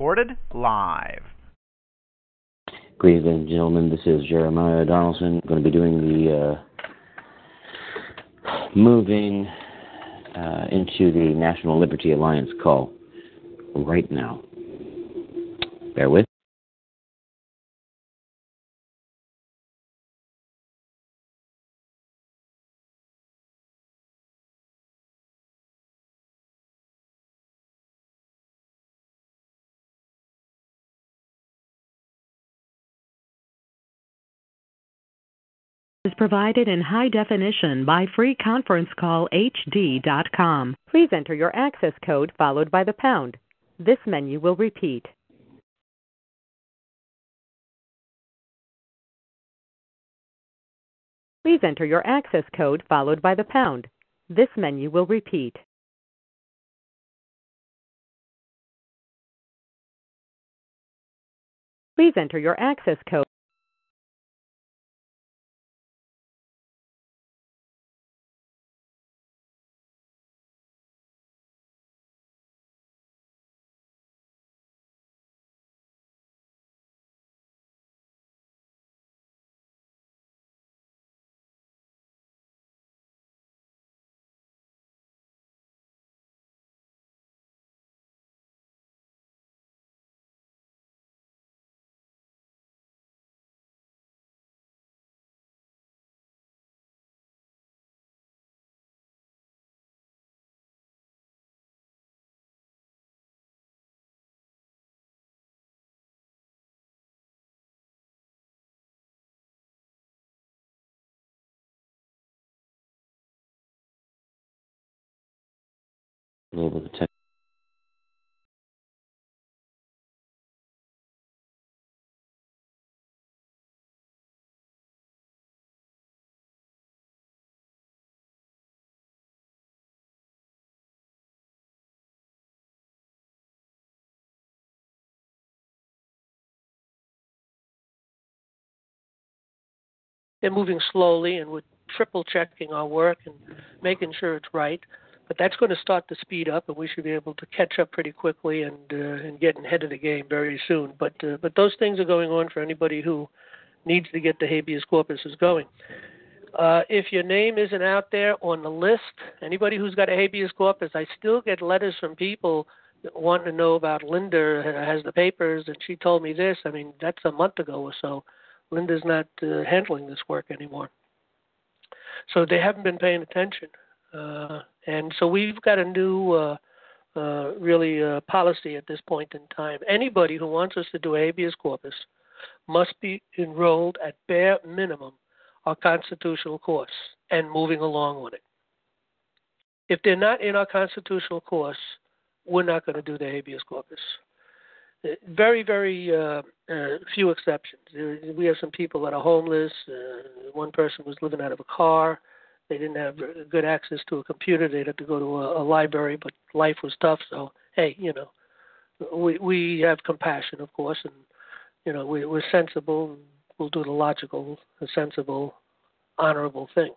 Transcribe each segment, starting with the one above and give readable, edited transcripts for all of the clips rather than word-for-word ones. recorded live. Good evening, gentlemen. This is Jeremiah Donaldson. I'm going to be doing the moving into the National Liberty Alliance call right now. Bear with. Is provided in high definition by freeconferencecallhd.com. Please enter your access code followed by the pound. This menu will repeat. Please enter your access code followed by the pound. This menu will repeat. Please enter your access code. Over the text. They're moving slowly, and we're triple checking our work and making sure it's right. But that's going to start to speed up, and we should be able to catch up pretty quickly and get ahead of the game very soon. But those things are going on for anybody who needs to get the habeas corpus is going. If your name isn't out there on the list, anybody who's got a habeas corpus, I still get letters from people that want to know about Linda has the papers, and she told me this. I mean, that's a month ago or so. Linda's not handling this work anymore. So they haven't been paying attention. And so we've got a new, policy at this point in time. Anybody who wants us to do habeas corpus must be enrolled at bare minimum our constitutional course and moving along on it. If they're not in our constitutional course, we're not going to do the habeas corpus. Very, very few exceptions. We have some people that are homeless. One person was living out of a car. They didn't have good access to a computer. They'd have to go to a library, but life was tough. So, hey, we have compassion, of course, and, we're sensible. We'll do the logical, sensible, honorable thing.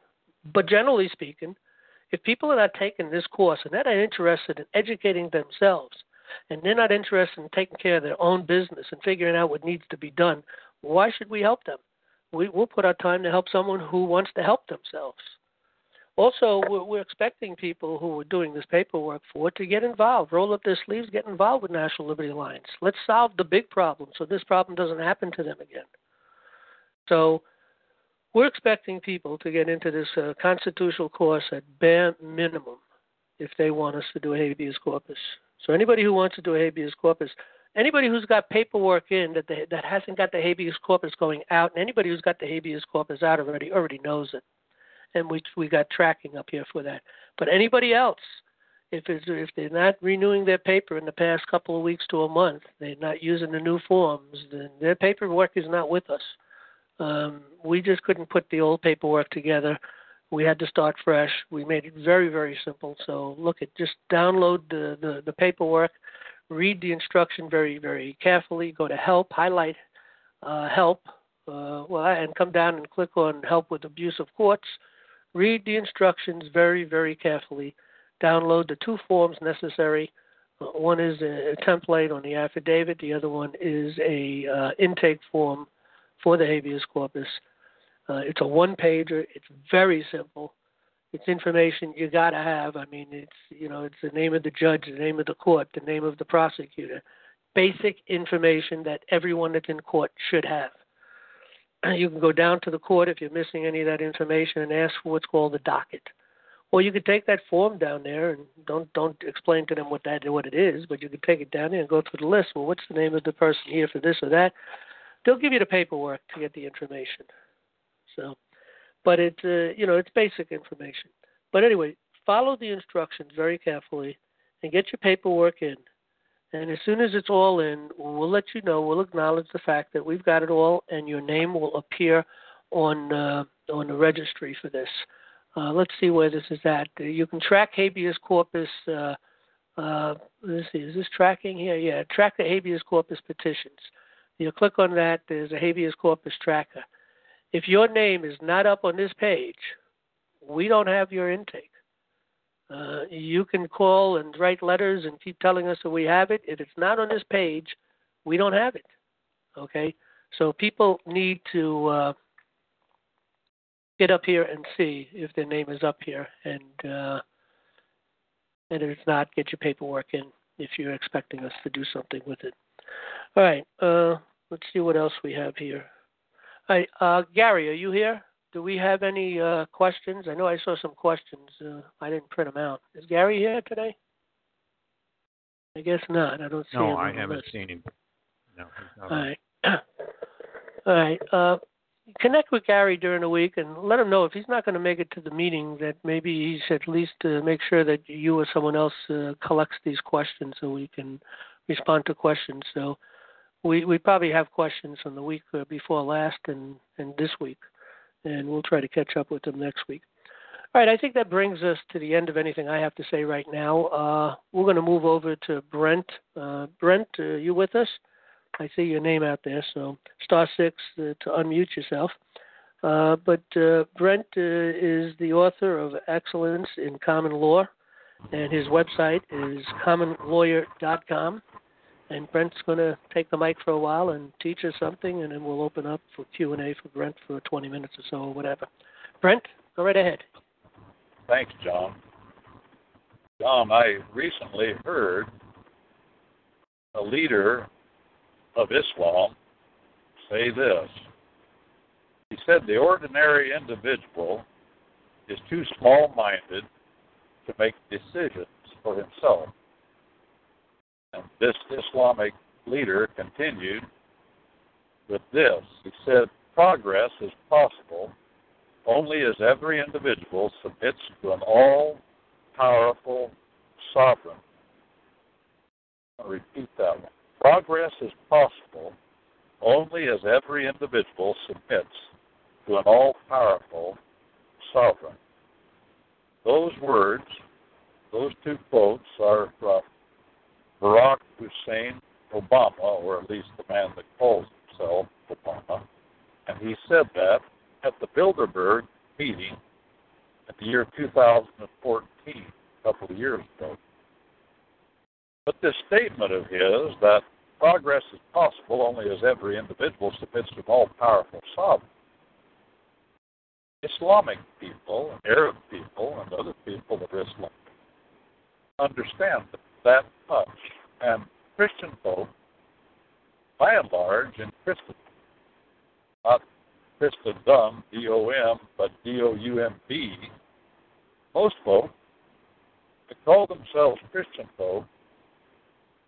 But generally speaking, if people are not taking this course and they're not interested in educating themselves and they're not interested in taking care of their own business and figuring out what needs to be done, why should we help them? We'll put our time to help someone who wants to help themselves. Also, we're expecting people who are doing this paperwork for to get involved, roll up their sleeves, get involved with National Liberty Alliance. Let's solve the big problem so this problem doesn't happen to them again. So we're expecting people to get into this constitutional course at bare minimum if they want us to do a habeas corpus. So anybody who wants to do a habeas corpus, anybody who's got paperwork in that hasn't got the habeas corpus going out, and anybody who's got the habeas corpus out already knows it. And we got tracking up here for that. But anybody else, if they're not renewing their paper in the past couple of weeks to a month, they're not using the new forms, then their paperwork is not with us. We just couldn't put the old paperwork together. We had to start fresh. We made it very, very simple. So just download the paperwork, read the instruction very, very carefully, go to help, highlight help, and come down and click on help with abuse of courts. Read the instructions very, very carefully. Download the two forms necessary One is a template on the affidavit. The other one is a intake form for the habeas corpus. It's a one-pager. It's very simple. It's information you got to have. I mean, it's the name of the judge, the name of the court, the name of the prosecutor. Basic information that everyone that's in court should have. You can go down to the court if you're missing any of that information and ask for what's called the docket. Or you could take that form down there and don't explain to them what it is, but you could take it down there and go through the list. Well, what's the name of the person here for this or that? They'll give you the paperwork to get the information. So, but it's basic information. But anyway, follow the instructions very carefully and get your paperwork in. And as soon as it's all in, we'll let you know. We'll acknowledge the fact that we've got it all, and your name will appear on the registry for this. Let's see where this is at. You can track habeas corpus. Let's see, is this tracking here? Yeah, track the habeas corpus petitions. You click on that. There's a habeas corpus tracker. If your name is not up on this page, we don't have your intake. You can call and write letters and keep telling us that we have it. If it's not on this page, we don't have it. Okay? So people need to get up here and see if their name is up here. And if it's not, get your paperwork in if you're expecting us to do something with it. All right. Let's see what else we have here. All right. Gary, are you here? Do we have any questions? I know I saw some questions. I didn't print them out. Is Gary here today? I guess not. I don't see him. No, I haven't seen him. No. All right. All right. Connect with Gary during the week and let him know if he's not going to make it to the meeting that maybe he should at least make sure that you or someone else collects these questions so we can respond to questions. So we probably have questions from the week before last and this week. And we'll try to catch up with them next week. All right, I think that brings us to the end of anything I have to say right now. We're going to move over to Brent. Brent, are you with us? I see your name out there, so *6 to unmute yourself. But Brent is the author of Excellence in Common Law, and his website is commonlawyer.com. And Brent's going to take the mic for a while and teach us something, and then we'll open up for Q&A for Brent for 20 minutes or so or whatever. Brent, go right ahead. Thanks, John. John, I recently heard a leader of Islam say this. He said the ordinary individual is too small-minded to make decisions for himself. And this Islamic leader continued with this. He said, progress is possible only as every individual submits to an all-powerful sovereign. I'll repeat that one. Progress is possible only as every individual submits to an all-powerful sovereign. Those words, those two quotes are from Barack Hussein Obama, or at least the man that calls himself Obama, and he said that at the Bilderberg meeting at the year 2014, a couple of years ago. But this statement of his, that progress is possible only as every individual submits to an all-powerful sovereign, Islamic people, Arab people, and other people of Islam understand that much, and Christian folk, by and large, in Christendom, not Christendom, D-O-M, but D-O-U-M-B, most folk that call themselves Christian folk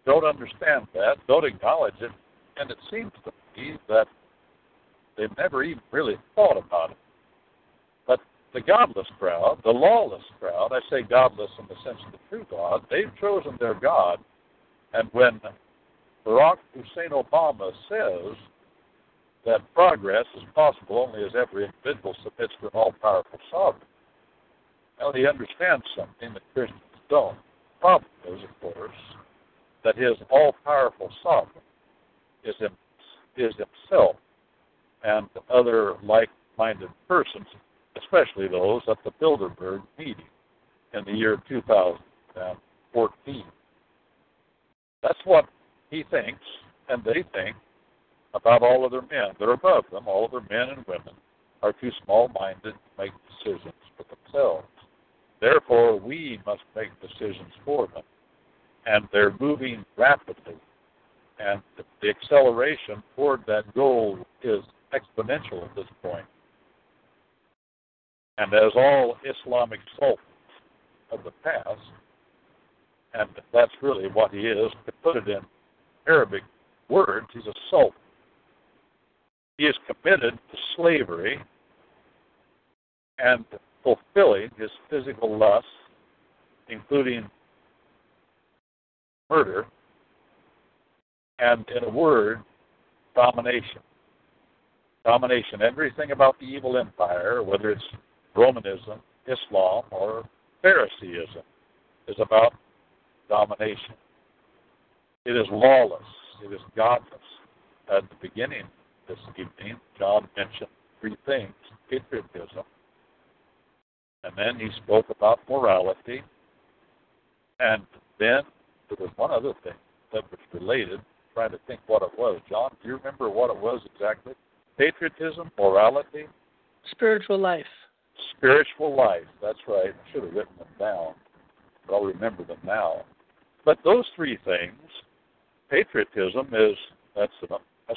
don't understand that, don't acknowledge it, and it seems to me that they've never even really thought about it. But the godless crowd, the lawless crowd, I say godless in the sense of the true God, they've chosen their God. And when Barack Hussein Obama says that progress is possible only as every individual submits to an all-powerful sovereign, well, he understands something that Christians don't. The problem is, of course, that his all-powerful sovereign is himself and other like-minded persons, especially those at the Bilderberg meeting in the year 2014. That's what he thinks, and they think, about all other men. They're above them. All other men and women are too small-minded to make decisions for themselves. Therefore, we must make decisions for them. And they're moving rapidly. And the acceleration toward that goal is exponential at this point. And as all Islamic sultans of the past, and that's really what he is, to put it in Arabic words, he's a sultan. He is committed to slavery and fulfilling his physical lusts, including murder, and, in a word, domination. Domination, everything about the evil empire, whether it's Romanism, Islam, or Phariseeism, is about domination. It is lawless. It is godless. At the beginning this evening, John mentioned three things: patriotism, and then he spoke about morality, and then there was one other thing that was related. I'm trying to think what it was. John, do you remember what it was exactly? Patriotism, morality? Spiritual life. Spiritual life, that's right. I should have written them down, but I'll remember them now. But those three things, patriotism is, that's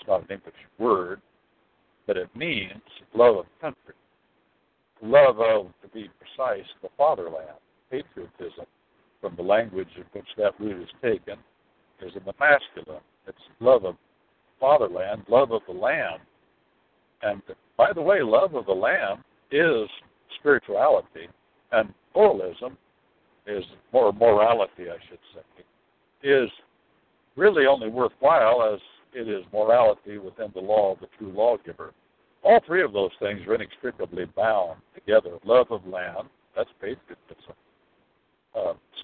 not an English word, but it means love of country. Love of, to be precise, the fatherland. Patriotism, from the language in which that root is taken, is in the masculine. It's love of fatherland, love of the land. And, by the way, love of the land is spirituality, and moralism is, or morality, I should say, is really only worthwhile as it is morality within the law of the true lawgiver. All three of those things are inextricably bound together. Love of land, that's patriotism.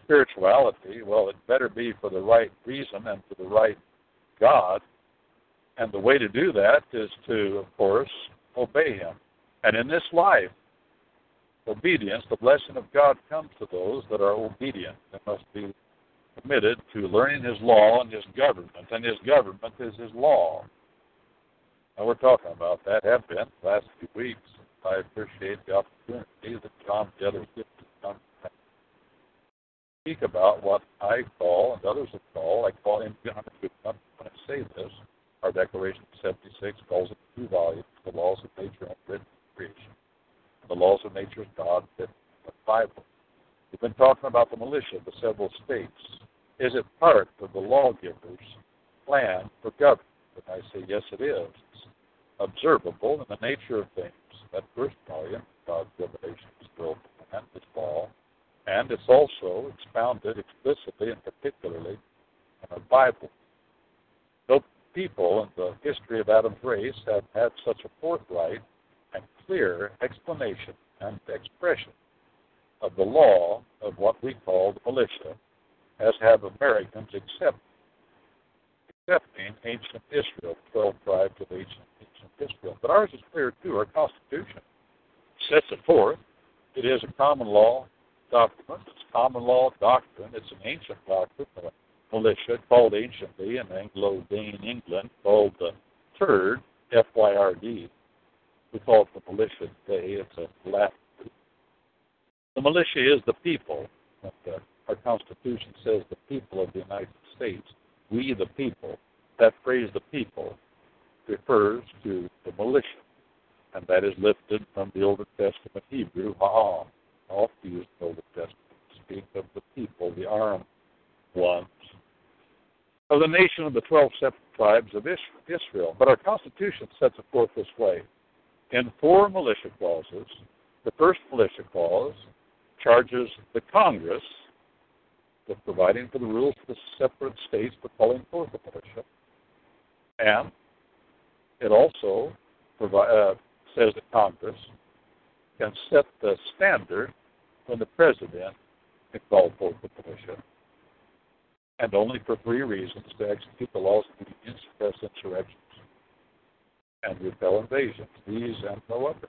Spirituality, well, it better be for the right reason and for the right God. And the way to do that is to, of course, obey him. And in this life, obedience, the blessing of God comes to those that are obedient. They must be committed to learning his law and his government is his law. Now, we're talking about that, have been the last few weeks. I appreciate the opportunity that John and others get to come speak about what I call, and others have called, I call him, when I say this, our Declaration 76 calls it two volumes, the laws of nature and creation. The laws of nature is God, the Bible. We've been talking about the militia of the several states. Is it part of the lawgiver's plan for government? And I say, yes, it is. It's observable in the nature of things. That first volume, God's revelation, is built upon this law. And it's also expounded explicitly and particularly in the Bible. No people in the history of Adam's race have had such a forthright and clear explanation and expression of the law of what we call the militia as have Americans accepting ancient Israel, 12 tribes of ancient Israel. But ours is clear, too. Our Constitution sets it forth. It is a common law document. It's common law doctrine. It's an ancient doctrine, a militia called anciently in Anglo-Dane England, called the Third, FYRD. We call it the militia today. It's a Latin. The militia is the people. Our Constitution says the people of the United States, we the people. That phrase, the people, refers to the militia, and that is lifted from the Old Testament Hebrew, ha'am, often used in the Old Testament to speak of the people, the armed ones, of the nation of the 12 separate tribes of Israel. But our Constitution sets it forth this way. In four militia clauses, the first militia clause charges the Congress with providing for the rules for the separate states for calling forth the militia. And it also says that Congress can set the standard when the president can call forth the militia, and only for three reasons: to execute the laws of the Union, suppress insurrections, and repel invasions. These and no other.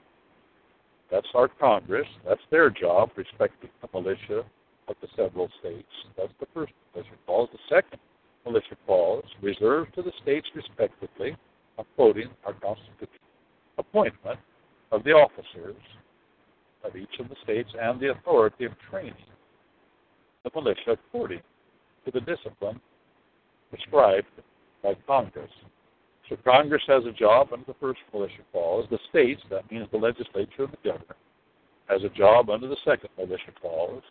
That's our Congress. That's their job, respecting the militia of the several states. That's the first militia clause. The second militia clause reserved to the states respectively, upholding our Constitution, appointment of the officers of each of the states, and the authority of training the militia according to the discipline prescribed by Congress. So Congress has a job under the first militia clause. The states, that means the legislature and the governor, has a job under the second militia clause.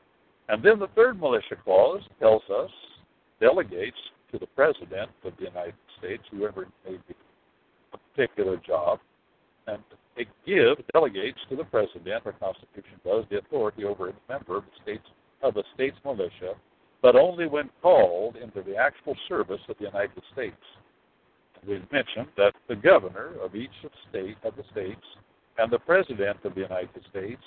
And then the third militia clause tells us, delegates to the President of the United States, whoever may be a particular job, and it delegates to the President, our Constitution does, the authority over a member of the state's militia, but only when called into the actual service of the United States. We've mentioned that the governor of each of the states and the President of the United States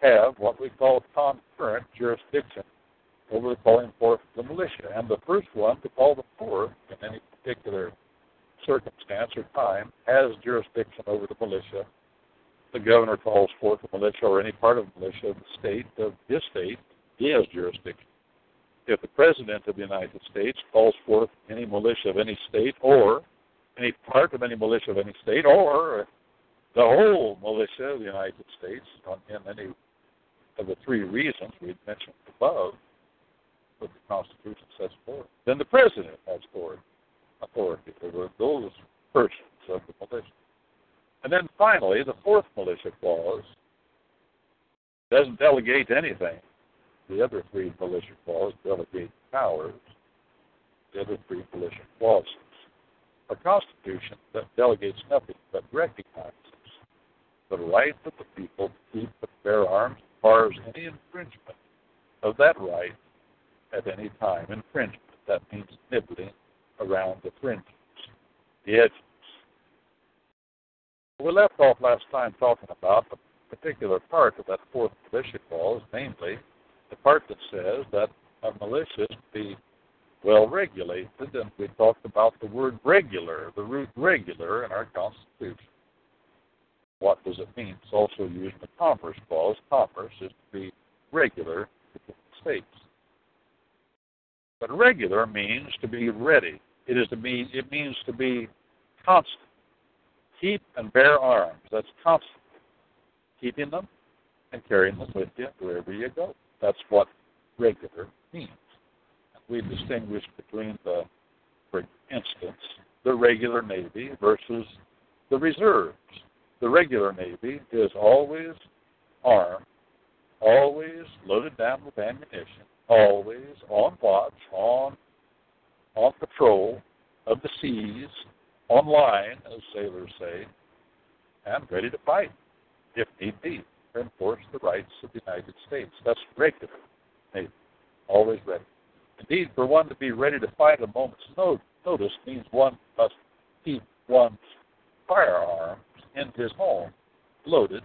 have what we call concurrent jurisdiction over the calling forth of the militia, and the first one to call the fourth in any particular circumstance or time has jurisdiction over the militia. The governor calls forth the militia or any part of the militia of the state, of his state, he has jurisdiction. If the President of the United States calls forth any militia of any state or any part of any militia of any state or the whole militia of the United States in any of the three reasons we've mentioned above that the Constitution sets forth, then the President has authority over those persons of the militia. And then finally, the fourth militia clause doesn't delegate anything. The other three militia clauses delegate powers. The other three militia clauses. Our Constitution that delegates nothing but recognizes the right of the people to keep and bear arms, bars any infringement of that right at any time. Infringement, that means nibbling around the fringes, the edges. We left off last time talking about the particular part of that fourth militia clause, namely the part that says that our militias be well regulated, and we talked about the word regular, the root regular in our Constitution. What does it mean? It's also used in the Commerce Clause. Commerce is to be regular between the states. But regular means to be ready. It means to be constant. Keep and bear arms. That's constant. Keeping them and carrying them with you wherever you go. That's what regular means. We distinguish between the, for instance, the regular Navy versus the reserves. The regular Navy is always armed, always loaded down with ammunition, always on watch, on patrol of the seas, on line, as sailors say, and ready to fight, if need be, to enforce the rights of the United States. That's regular Navy, always ready. Indeed, for one to be ready to fight a moment's notice means one must keep one's firearms in his home, loaded,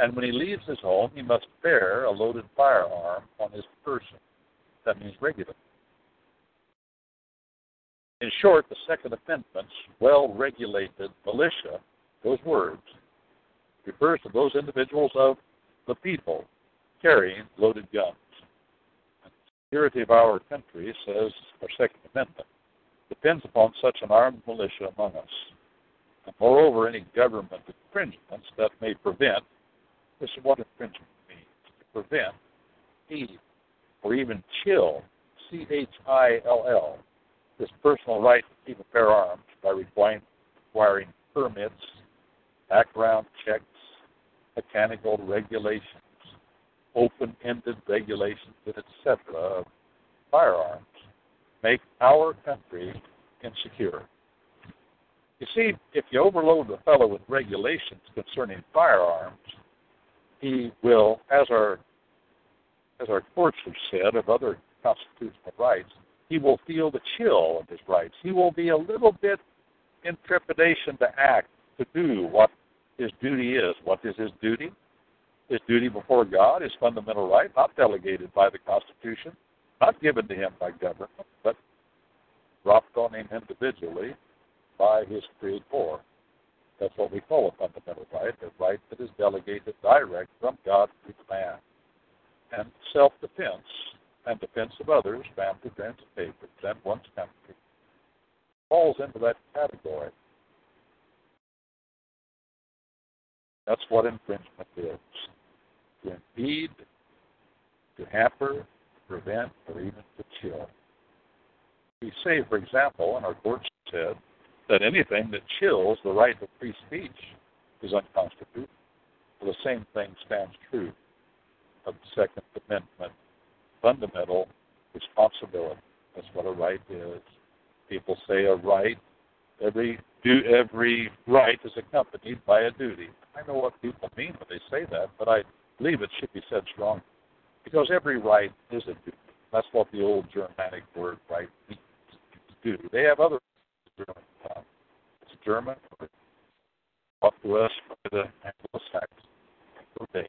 and when he leaves his home, he must bear a loaded firearm on his person. That means regular. In short, the Second Amendment's well-regulated militia, those words, refers to those individuals of the people carrying loaded guns. The security of our country, says our Second Amendment, depends upon such an armed militia among us, and moreover any government infringements that may prevent, this is what infringement means, to prevent, heed, or even chill, C-H-I-L-L, this personal right to keep and bear arms by requiring permits, background checks, mechanical regulations, open-ended regulations, etc. of firearms make our country insecure. You see, if you overload the fellow with regulations concerning firearms, he will, as our courts have said of other constitutional rights, he will feel the chill of his rights. He will be a little bit in trepidation to act, to do what his duty is. What is his duty? His duty before God, his fundamental right, not delegated by the Constitution, not given to him by government, but dropped on him individually by his Creator. That's what we call a fundamental right, a right that is delegated direct from God to man. And self-defense, and defense of others, family, friends, and neighbors, and one's country, falls into that category. That's what infringement is. To impede, to hamper, prevent, or even to chill. We say, for example, and our court said, that anything that chills the right of free speech is unconstitutional. Well, the same thing stands true of the Second Amendment, fundamental responsibility. That's what a right is. People say a right, every right is accompanied by a duty. I know what people mean when they say that, but I believe it should be said strongly, because every right is a duty. That's what the old Germanic word right means, to do. They have other German tongue. It's German or up to us by the Anglo-Saxons. Okay.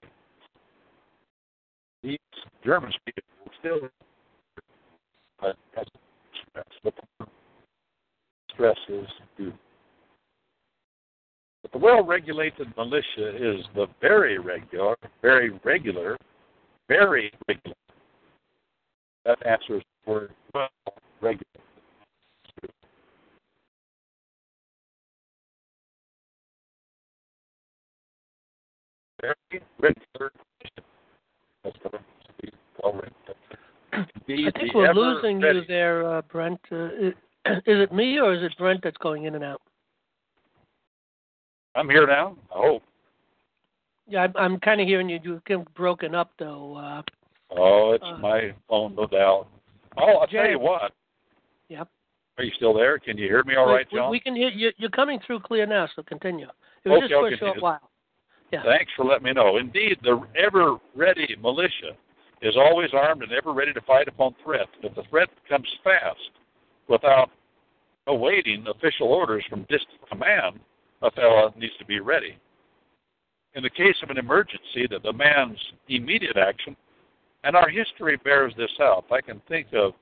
These German speakers will still stress is duty. But the well-regulated militia is the very regular. That answers the word well-regulated. Very regular. That's going to be well-regulated. I think we're losing you there, Brent. Is it me or is it Brent that's going in and out? I'm here now, I hope. Yeah, I'm kind of hearing you. You get broken up, though. It's my phone, no doubt. Oh, I'll tell you what. Yep. Are you still there? Can you hear me all right, John? We can hear you. You're coming through clear now, so continue. It was just for a short while. Yeah. Thanks for letting me know. Indeed, the ever-ready militia is always armed and ever ready to fight upon threat. If the threat comes fast, without awaiting official orders from distant command, a fellow needs to be ready. In the case of an emergency that demands immediate action, and our history bears this out, I can think of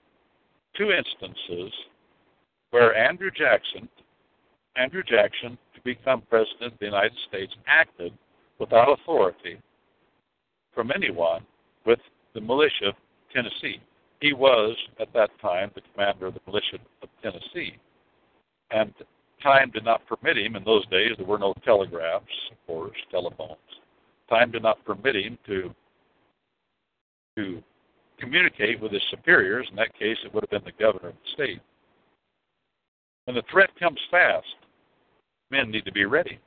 two instances where Andrew Jackson, to become president of the United States, acted without authority from anyone with the militia of Tennessee. He was, at that time, the commander of the militia of Tennessee. And time did not permit him. In those days, there were no telegraphs or telephones. Time did not permit him to communicate with his superiors. In that case, it would have been the governor of the state. When the threat comes fast, men need to be ready.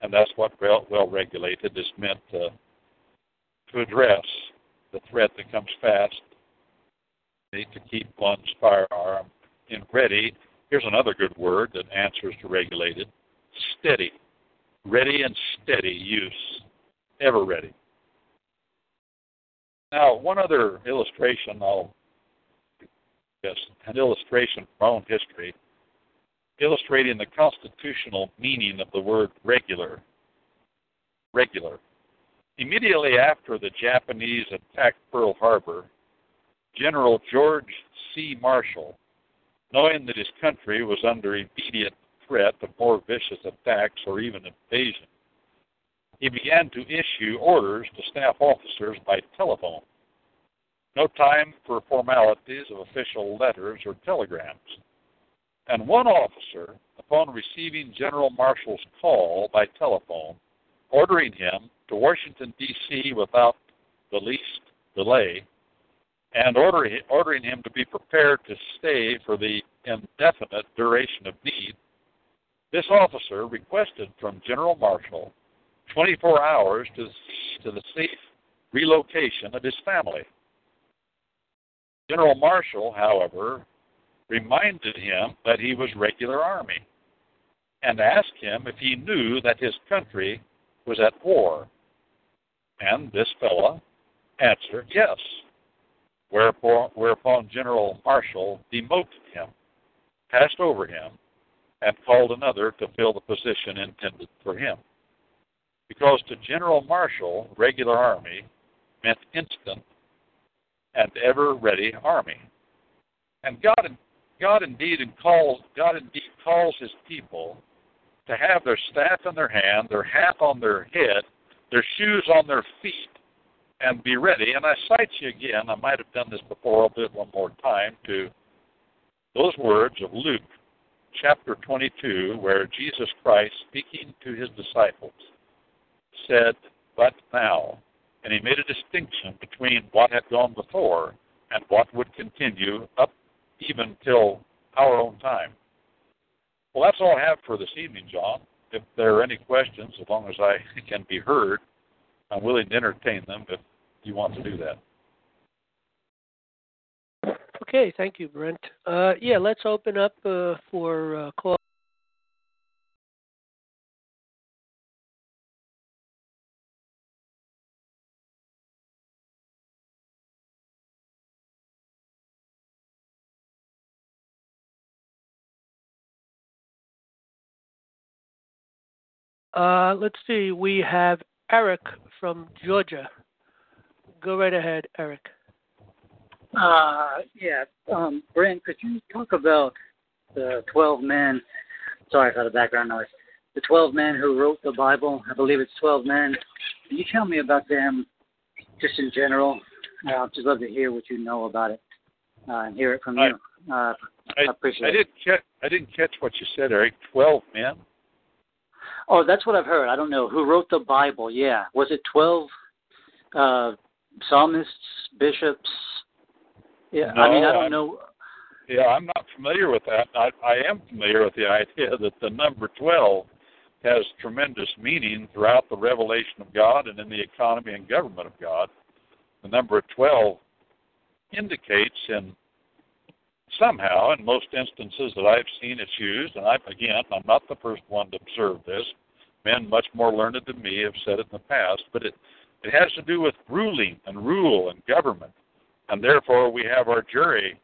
And that's what well-regulated is meant to address, the threat that comes fast. Need to keep one's firearm in ready. Here's another good word that answers to regulated: steady. Ready and steady use. Ever ready. Now, one other illustration, an illustration from our own history, illustrating the constitutional meaning of the word regular. Regular. Immediately after the Japanese attacked Pearl Harbor, General George C. Marshall, knowing that his country was under immediate threat of more vicious attacks or even invasion, he began to issue orders to staff officers by telephone. No time for formalities of official letters or telegrams. And one officer, upon receiving General Marshall's call by telephone, ordering him to Washington, D.C. without the least delay, and ordering him to be prepared to stay for the indefinite duration of need, this officer requested from General Marshall 24 hours to the safe relocation of his family. General Marshall, however, reminded him that he was regular army and asked him if he knew that his country was at war. And this fellow answered yes, whereupon General Marshall demoted him, passed over him, and called another to fill the position intended for him. Because to General Marshall, regular army meant instant and ever-ready army. And God indeed calls his people to have their staff in their hand, their hat on their head, their shoes on their feet, and be ready. And I cite you again, I might have done this before, I'll do it one more time, to those words of Luke chapter 22, where Jesus Christ, speaking to his disciples, said, "But now," and he made a distinction between what had gone before and what would continue up even till our own time. Well, that's all I have for this evening, John. If there are any questions, as long as I can be heard, I'm willing to entertain them if you want to do that. Okay, thank you, Brent. Yeah, let's open up for calls. Let's see. We have Eric from Georgia. Go right ahead, Eric. Brent, could you talk about the 12 men? Sorry for the background noise. The 12 men who wrote the Bible. I believe it's 12 men. Can you tell me about them, just in general? I'd just love to hear what you know about it and hear it from you. I appreciate it. I didn't catch what you said, Eric. 12 men. Oh, that's what I've heard. I don't know. Who wrote the Bible? Yeah. Was it 12 psalmists, bishops? Yeah. No, I mean, I don't know. Yeah, I'm not familiar with that. I am familiar with the idea that the number 12 has tremendous meaning throughout the revelation of God and in the economy and government of God. The number 12 indicates in somehow, in most instances that I've seen it's used, and I'm not the first one to observe this. Men much more learned than me have said it in the past, but it has to do with ruling and rule and government, and therefore we have our jury.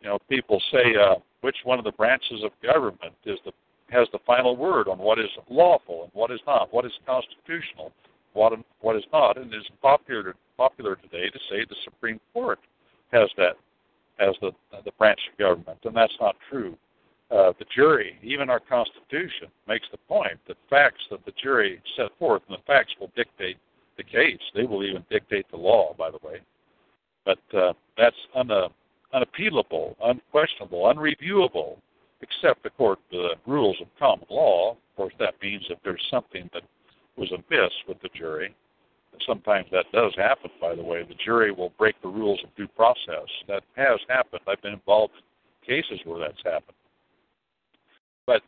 You know, people say which one of the branches of government has the final word on what is lawful and what is not, what is constitutional, what is not, and it's popular today to say the Supreme Court has that as the branch of government, and that's not true. The jury, even our Constitution, makes the point that facts that the jury set forth, and the facts will dictate the case. They will even dictate the law, by the way. But that's unappealable, unquestionable, unreviewable, except according to the rules of common law. Of course, that means if there's something that was amiss with the jury. Sometimes that does happen, by the way. The jury will break the rules of due process. That has happened. I've been involved in cases where that's happened. But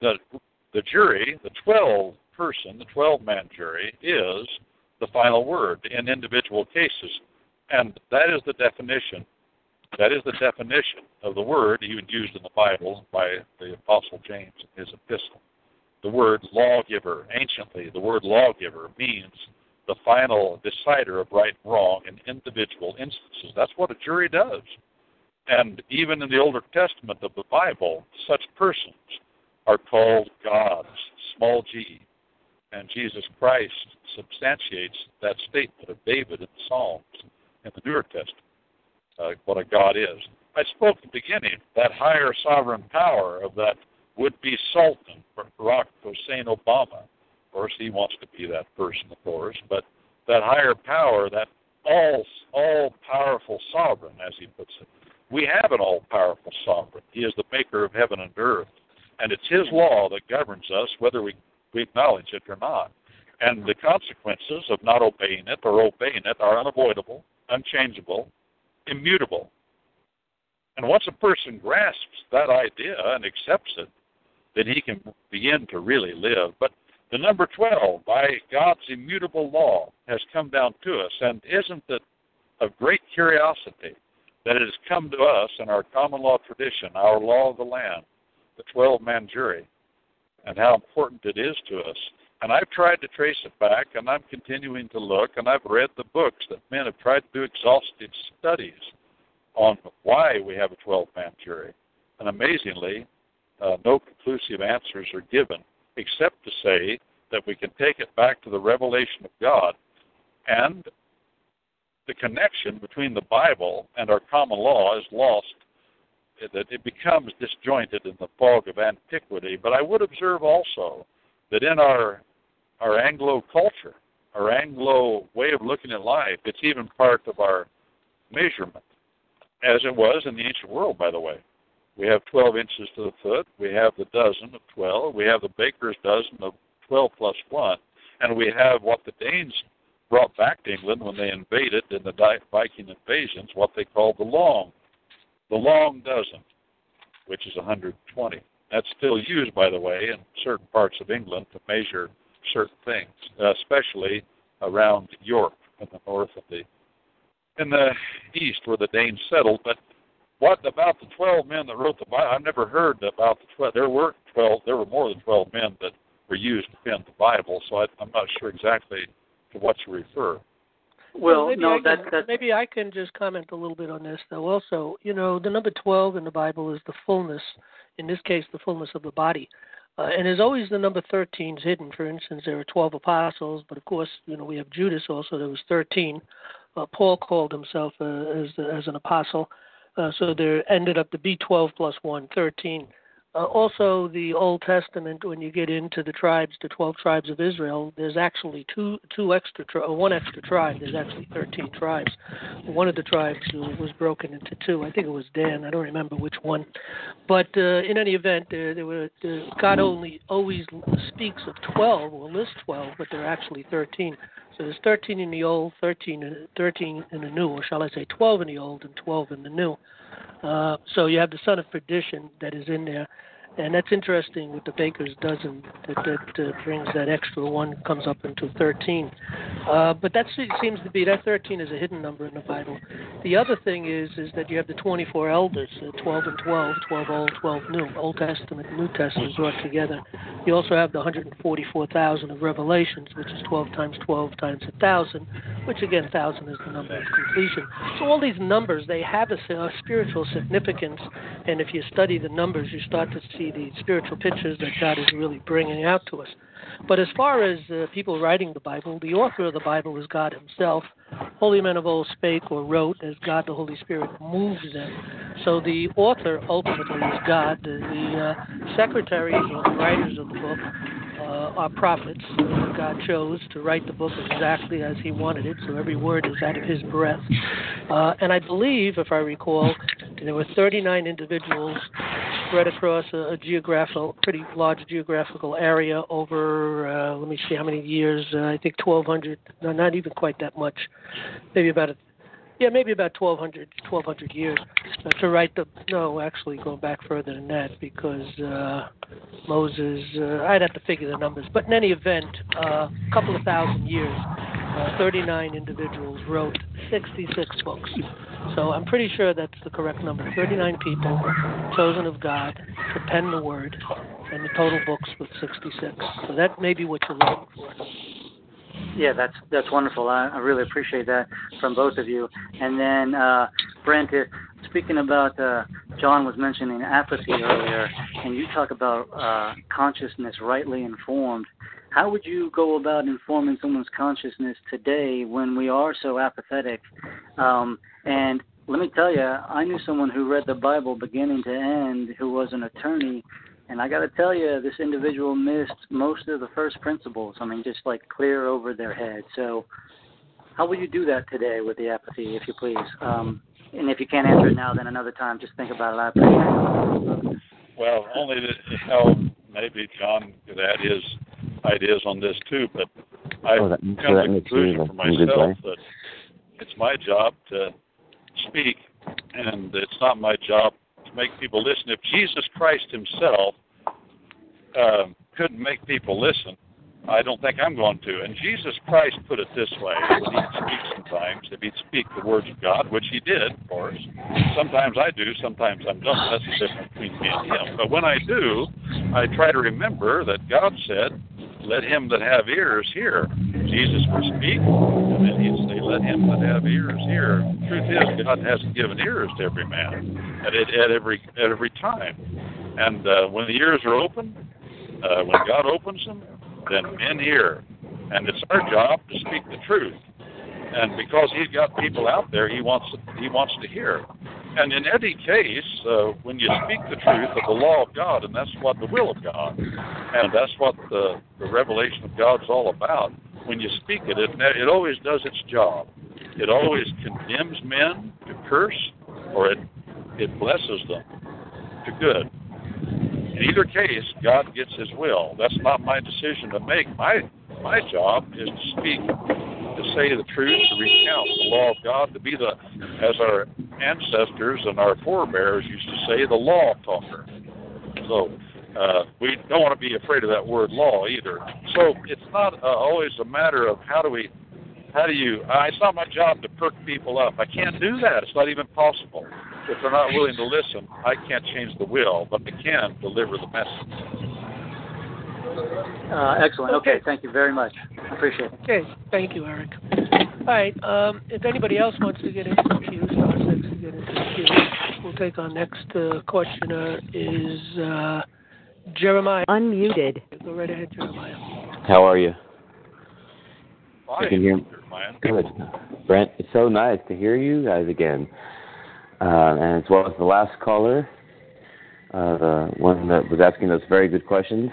the jury, the 12-man jury, is the final word in individual cases. And that is the definition. That is the definition of the word even used in the Bible by the Apostle James in his epistle. The word lawgiver, anciently, the word lawgiver means the final decider of right and wrong in individual instances. That's what a jury does. And even in the Old Testament of the Bible, such persons are called gods, small g. And Jesus Christ substantiates that statement of David in the Psalms in the Newer Testament, what a God is. I spoke at the beginning, that higher sovereign power of that would-be sultan, Barack Hussein Obama. Of course, he wants to be that person, of course, but that higher power, that all-powerful sovereign, as he puts it. We have an all-powerful sovereign. He is the maker of heaven and earth, and it's his law that governs us, whether we acknowledge it or not. And the consequences of not obeying it or obeying it are unavoidable, unchangeable, immutable. And once a person grasps that idea and accepts it, then he can begin to really live. But the number 12, by God's immutable law, has come down to us, and isn't it of great curiosity that it has come to us in our common law tradition, our law of the land, the 12-man jury, and how important it is to us. And I've tried to trace it back, and I'm continuing to look, and I've read the books that men have tried to do exhaustive studies on why we have a 12-man jury. And amazingly, no conclusive answers are given, except to say that we can take it back to the revelation of God and the connection between the Bible and our common law is lost, that it becomes disjointed in the fog of antiquity. But I would observe also that in our Anglo culture, our Anglo way of looking at life. It's even part of our measurement, as it was in the ancient world, by the way. We have 12 inches to the foot. We have the dozen of 12. We have the baker's dozen of 12 plus 1. And we have what the Danes brought back to England when they invaded in the Viking invasions, what they called the long dozen, which is 120. That's still used, by the way, in certain parts of England to measure certain things, especially around York in the north of in the east where the Danes settled. But what about the 12 men that wrote the Bible? I've never heard about the 12. There were 12. There were more than 12 men that were used to pen the Bible, so I'm not sure exactly to what you refer. Well, maybe I can just comment a little bit on this, though. Also, the number 12 in the Bible is the fullness, in this case, the fullness of the body. And there's always the number 13 hidden. For instance, there are 12 apostles, but of course, we have Judas also. There was 13. Paul called himself as an apostle. So there ended up to be 12 plus 1, 13. Also, the Old Testament, when you get into the tribes, the 12 tribes of Israel, there's actually one extra tribe. There's actually 13 tribes. One of the tribes was broken into two. I think it was Dan. I don't remember which one. But in any event, God only always speaks of 12 or lists 12, but there are actually 13. So there's 13 in the Old, 13 in the New, or shall I say 12 in the Old and 12 in the New. So you have the son of perdition that is in there, and that's interesting with the baker's dozen that brings that extra one, comes up into 13. But that seems to be, that 13 is a hidden number in the Bible. The other thing is that you have the 24 elders, 12 and 12, 12 old, 12 new, Old Testament and New Testament brought together. You also have the 144,000 of Revelations, which is 12 times 12 times 1,000, which again, 1,000 is the number of completion. So all these numbers, they have a spiritual significance, and if you study the numbers, you start to see the spiritual pictures that God is really bringing out to us. But as far as people writing the Bible, the author of the Bible is God himself. Holy men of old spake or wrote as God the Holy Spirit moves them. So the author ultimately is God. The secretaries or the writers of the book are prophets. God chose to write the book exactly as he wanted it, so every word is out of his breath. And I believe, if I recall, there were 39 individuals spread across a pretty large geographical area over, let me see how many years, I think 1,200, no, not even quite that much, maybe about 1,200 years to write actually going back further than that because Moses, I'd have to figure the numbers. But in any event, a couple of thousand years, 39 individuals wrote 66 books. So I'm pretty sure that's the correct number. 39 people, chosen of God, to pen the word, and the total books was 66. So that may be what you're looking for. Yeah, that's wonderful. I really appreciate that from both of you. And then, Brent, speaking about John was mentioning apathy earlier, and you talk about consciousness rightly informed. How would you go about informing someone's consciousness today when we are so apathetic? And let me tell you, I knew someone who read the Bible beginning to end who was an attorney. And I got to tell you, this individual missed most of the first principles. I mean, just like clear over their head. So how would you do that today with the apathy, if you please? And if you can't answer it now, then another time, just think about it. Apathy. Well, only that, maybe John could add his ideas on this too, but I've come to the conclusion for myself that it's my job to speak, and it's not my job make people listen. If Jesus Christ himself couldn't make people listen, I don't think I'm going to. And Jesus Christ put it this way, when he'd speak sometimes, if he'd speak the words of God, which he did, of course, sometimes I do, sometimes I don't. That's the difference between me and him. But when I do, I try to remember that God said, let him that have ears hear. Jesus would speak, and then he'd say, let him that have ears hear. The truth is, God hasn't given ears to every man at every time. And when the ears are open, when God opens them, then men hear. And it's our job to speak the truth. And because he's got people out there, he wants to hear. And in any case, when you speak the truth of the law of God, and that's what the will of God, and that's what the revelation of God's all about, when you speak it, it always does its job. It always condemns men to curse, or it blesses them to good. In either case, God gets his will. That's not my decision to make. My job is to speak, to say the truth, to recount the law of God, to be the, as our ancestors and our forebears used to say, the law talker. So we don't want to be afraid of that word law either. So it's not always a matter of it's not my job to perk people up. I can't do that. It's not even possible. If they're not willing to listen, I can't change the will, but I can deliver the message. Excellent. Okay, thank you very much. I appreciate it. Okay, thank you, Eric. All right, if anybody else wants to get into the queue, we'll take our next questioner is Jeremiah. Unmuted. Go right ahead, Jeremiah. How are you? Fine. I can hear you. Good. Brent, it's so nice to hear you guys again. And as well as the last caller, the one that was asking those very good questions.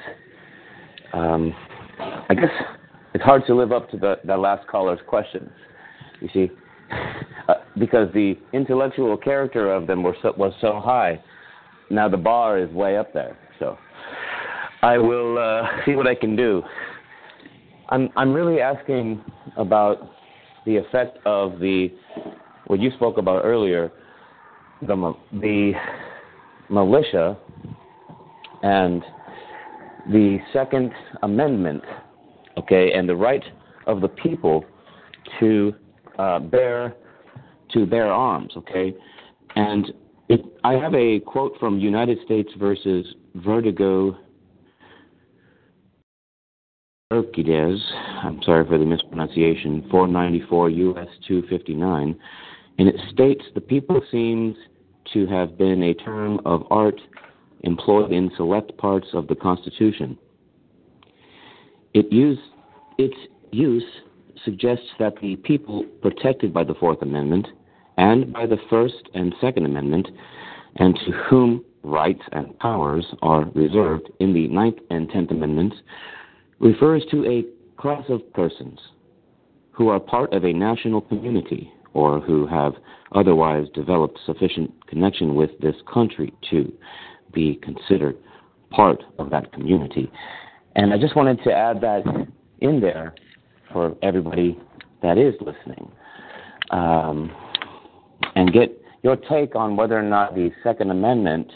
I guess it's hard to live up to the last caller's questions, you see, because the intellectual character of them was so high. Now the bar is way up there, so I will see what I can do. I'm really asking about the effect of what you spoke about earlier, the militia and the Second Amendment, okay, and the right of the people to bear arms, okay. And I have a quote from United States versus Vertigo, Urquidez. I'm sorry for the mispronunciation. 494 U.S. 259, and it states the people seems to have been a term of art employed in select parts of the Constitution. Its use suggests that the people protected by the Fourth Amendment and by the First and Second Amendment, and to whom rights and powers are reserved in the Ninth and Tenth Amendments, refers to a class of persons who are part of a national community or who have otherwise developed sufficient connection with this country to be considered part of that community. And I just wanted to add that in there for everybody that is listening, and get your take on whether or not the Second Amendment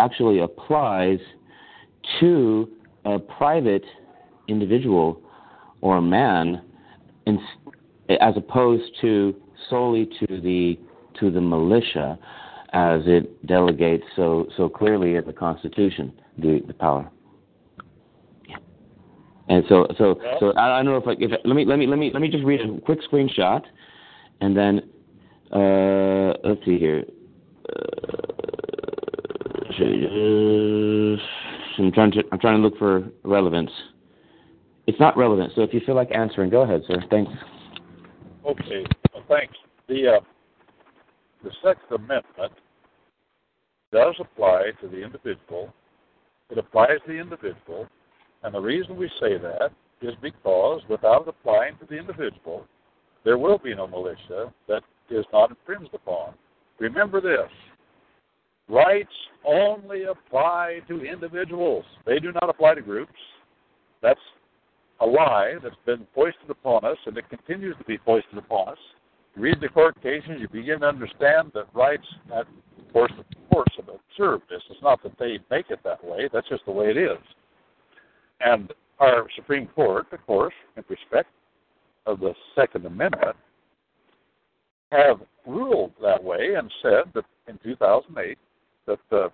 actually applies to a private individual or man, as opposed to solely to the militia, as it delegates so clearly in the Constitution the power. Yeah. And so I don't know if let me just read a quick screenshot, and then let's see here. I'm trying to look for relevance. It's not relevant. So if you feel like answering, go ahead, sir. Thanks. Okay. Well, thanks. The Sixth Amendment does apply to the individual. It applies to the individual, and the reason we say that is because without it applying to the individual, there will be no militia that is not infringed upon. Remember this, rights only apply to individuals. They do not apply to groups. That's a lie that's been foisted upon us, and it continues to be foisted upon us. You read the court cases, you begin to understand that rights, of course, have observed this. It's not that they make it that way. That's just the way it is. And our Supreme Court, of course, in respect of the Second Amendment, have ruled that way and said that in 2008 that the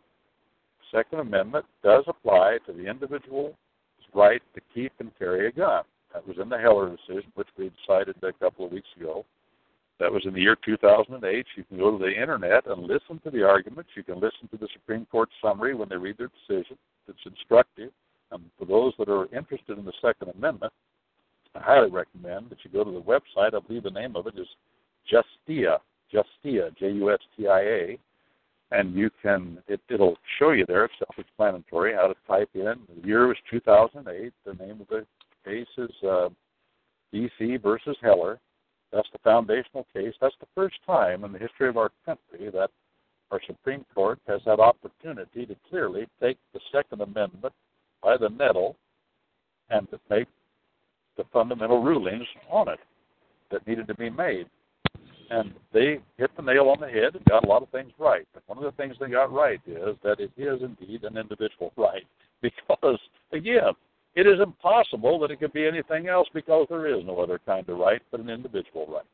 Second Amendment does apply to the individual's right to keep and carry a gun. That was in the Heller decision, which we decided a couple of weeks ago. That was in the year 2008. You can go to the internet and listen to the arguments. You can listen to the Supreme Court summary when they read their decision. It's instructive. And for those that are interested in the Second Amendment, I highly recommend that you go to the website. I believe the name of it is Justia, Justia, and you can. It'll show you there. It's self-explanatory how to type in. The year was 2008. The name of the cases, DC versus Heller. That's the foundational case. That's the first time in the history of our country that our Supreme Court has had opportunity to clearly take the Second Amendment by the nettle and to make the fundamental rulings on it that needed to be made. And they hit the nail on the head and got a lot of things right. But one of the things they got right is that it is indeed an individual right because, again, it is impossible that it could be anything else because there is no other kind of right but an individual right.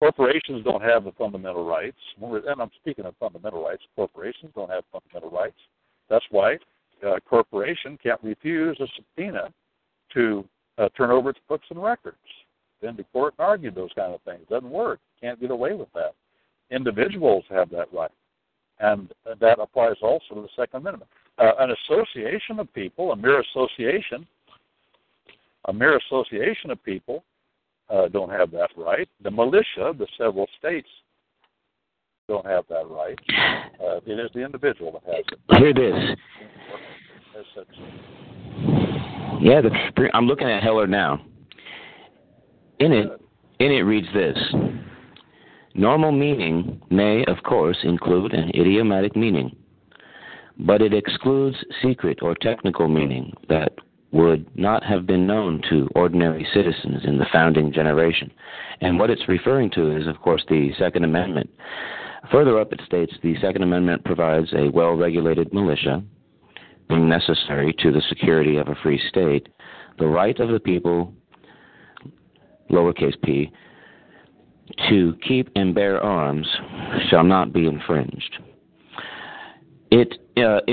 Corporations don't have the fundamental rights. And I'm speaking of fundamental rights. Corporations don't have fundamental rights. That's why a corporation can't refuse a subpoena to turn over its books and records. Been to court and argued those kind of things. Doesn't work. Can't get away with that. Individuals have that right. And that applies also to the Second Amendment. An association of people, a mere association of people don't have that right. The militia, the several states, don't have that right. It is the individual that has it. Here it is. Yeah, I'm looking at Heller now. In it reads this. Normal meaning may, of course, include an idiomatic meaning, but it excludes secret or technical meaning that would not have been known to ordinary citizens in the founding generation. And what it's referring to is, of course, the Second Amendment. Further up it states, the Second Amendment provides a well-regulated militia, being necessary to the security of a free state, the right of the people, lowercase p, to keep and bear arms shall not be infringed. In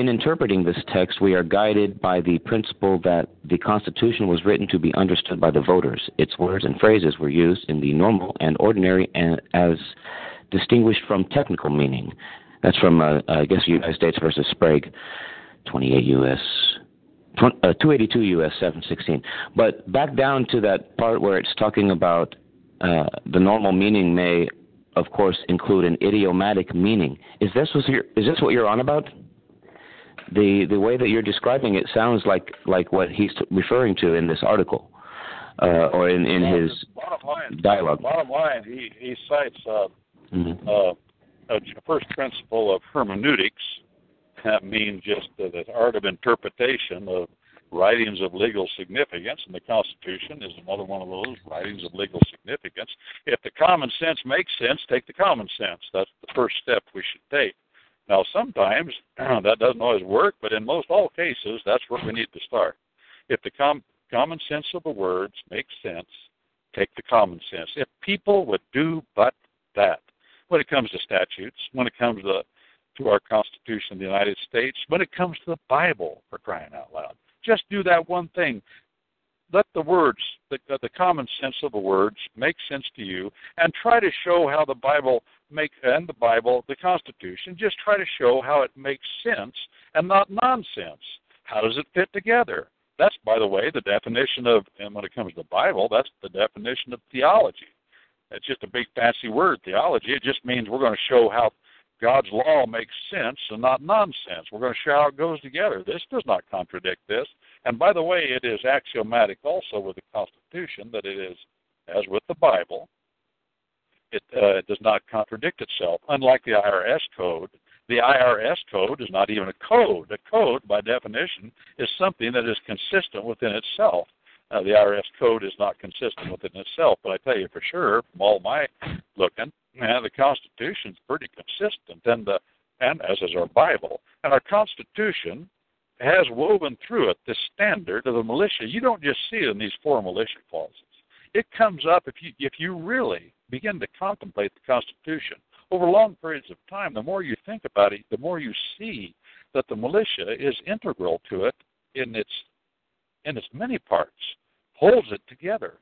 interpreting this text, we are guided by the principle that the Constitution was written to be understood by the voters. Its words and phrases were used in the normal and ordinary and as distinguished from technical meaning. That's from, I guess, United States versus Sprague, 282 U.S. 716. But back down to that part where it's talking about the normal meaning may, of course, include an idiomatic meaning. Is this what you're on about? The way that you're describing it sounds like what he's referring to in this article, or in his dialogue. Bottom line, he cites a first principle of hermeneutics. That means just the art of interpretation of writings of legal significance, and the Constitution is another one of those writings of legal significance. If the common sense makes sense, take the common sense. That's the first step we should take. Now, sometimes that doesn't always work, but in most all cases, that's where we need to start. If the common sense of the words makes sense, take the common sense. If people would do but that, when it comes to statutes, when it comes to our Constitution of the United States, when it comes to the Bible, for crying out loud. Just do that one thing. Let the words, the common sense of the words, make sense to you, and try to show how the Bible the Constitution, just try to show how it makes sense and not nonsense. How does it fit together? That's, by the way, the definition of, and when it comes to the Bible, that's the definition of theology. That's just a big fancy word, theology. It just means we're going to show how God's law makes sense and not nonsense. We're going to show how it goes together. This does not contradict this. And by the way, it is axiomatic also with the Constitution that it is, as with the Bible, it does not contradict itself. Unlike the IRS code, the IRS code is not even a code. A code, by definition, is something that is consistent within itself. The IRS code is not consistent within itself, but I tell you for sure, from all my looking, the Constitution's pretty consistent, and as is our Bible. And our Constitution has woven through it the standard of the militia. You don't just see it in these four militia clauses. It comes up if you really begin to contemplate the Constitution over long periods of time. The more you think about it, the more you see that the militia is integral to it in its many parts, holds it together.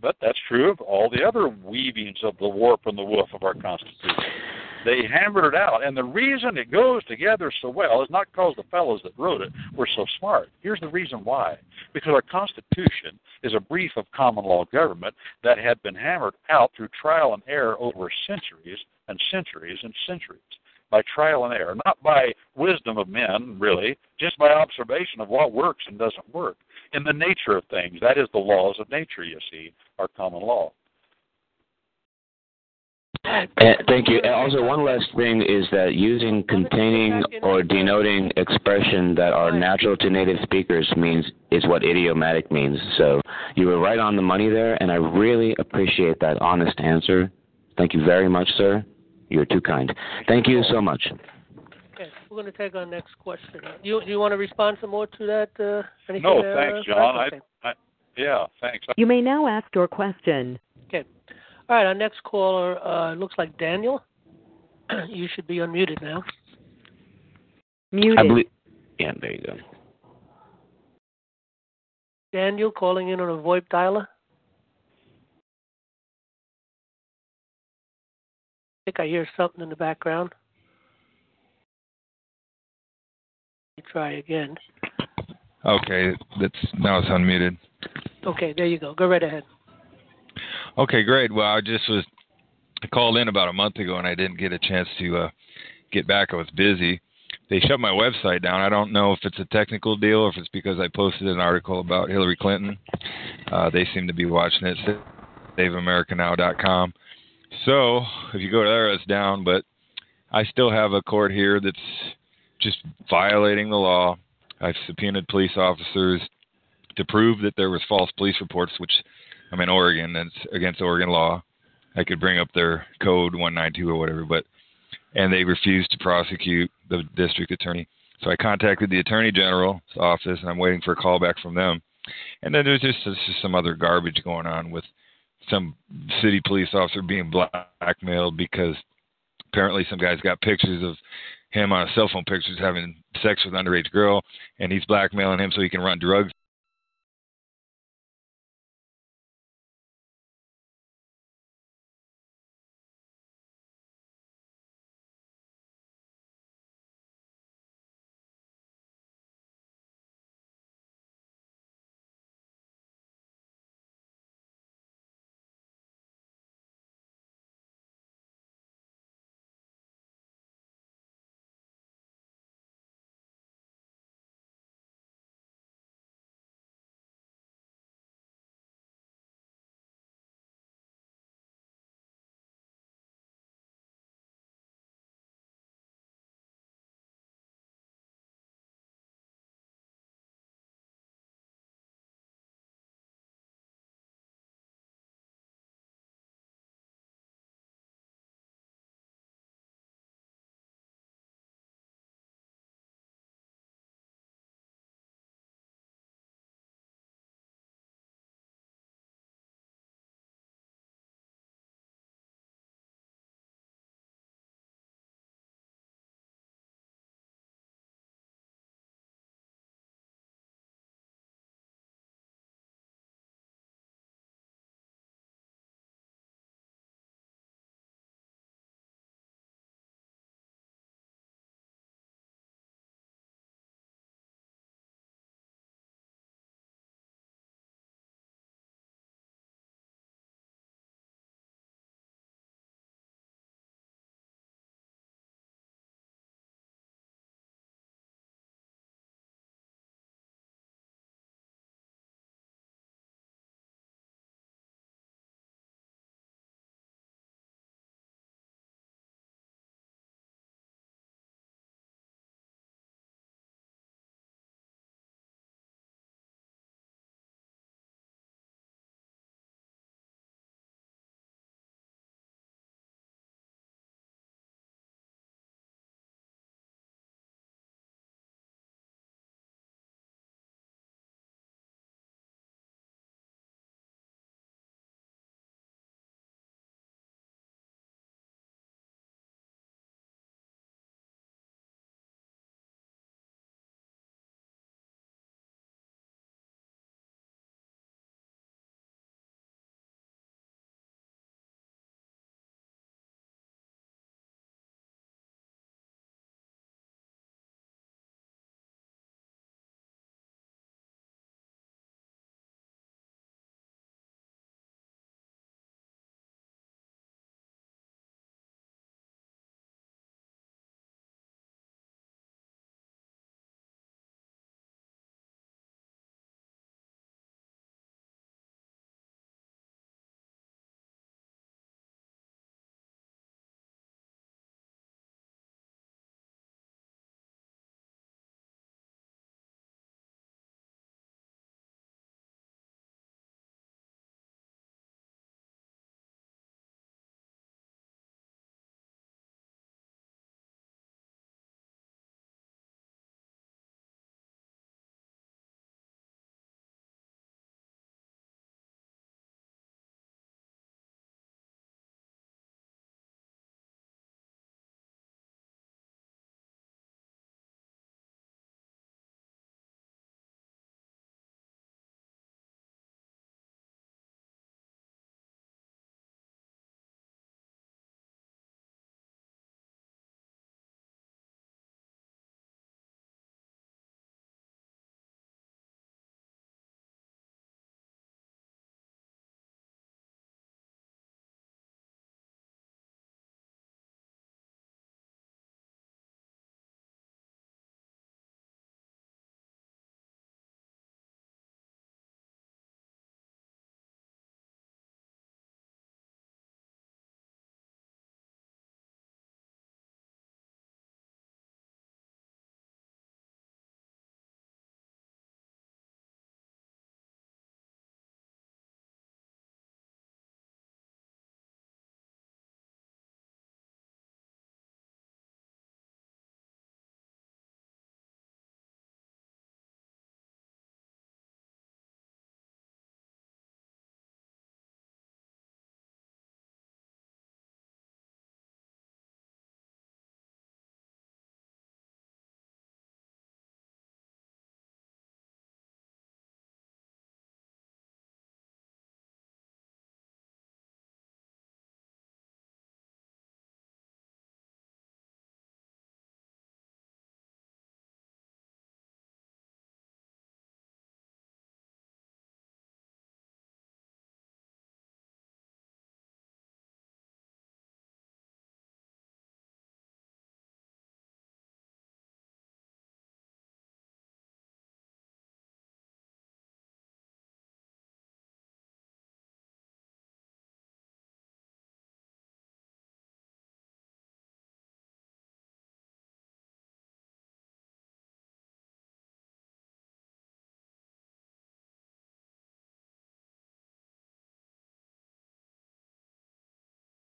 But that's true of all the other weavings of the warp and the woof of our Constitution. They hammered it out. And the reason it goes together so well is not because the fellows that wrote it were so smart. Here's the reason why. Because our Constitution is a brief of common law government that had been hammered out through trial and error over centuries and centuries and centuries. by trial and error, not by wisdom of men, really, just by observation of what works and doesn't work. In the nature of things, that is the laws of nature, you see, our common law. Thank you. And also, one last thing is that using containing or denoting expression that are natural to native speakers means is what idiomatic means. So you were right on the money there, and I really appreciate that honest answer. Thank you very much, sir. You're too kind. Thank you so much. Okay, we're going to take our next question. Do you want to respond some more to that? No, thanks, John. Thanks. You may now ask your question. Okay. All right, our next caller looks like Daniel. You should be unmuted now. Muted. Yeah, there you go. Daniel calling in on a VoIP dialer. I think I hear something in the background. Let me try again. Okay, now it's unmuted. Okay, there you go. Go right ahead. Okay, great. Well, I called in about a month ago, and I didn't get a chance to get back. I was busy. They shut my website down. I don't know if it's a technical deal or if it's because I posted an article about Hillary Clinton. They seem to be watching it. saveamericanow.com. So if you go there, it's down. But I still have a court here that's just violating the law. I've subpoenaed police officers to prove that there was false police reports, which I'm in Oregon, and it's against Oregon law. I could bring up their code 192 or whatever, and they refused to prosecute the district attorney. So I contacted the attorney general's office, and I'm waiting for a call back from them. And then there's just some other garbage going on with some city police officer being blackmailed because apparently some guy's got pictures of him on a cell phone, pictures having sex with an underage girl, and he's blackmailing him so he can run drugs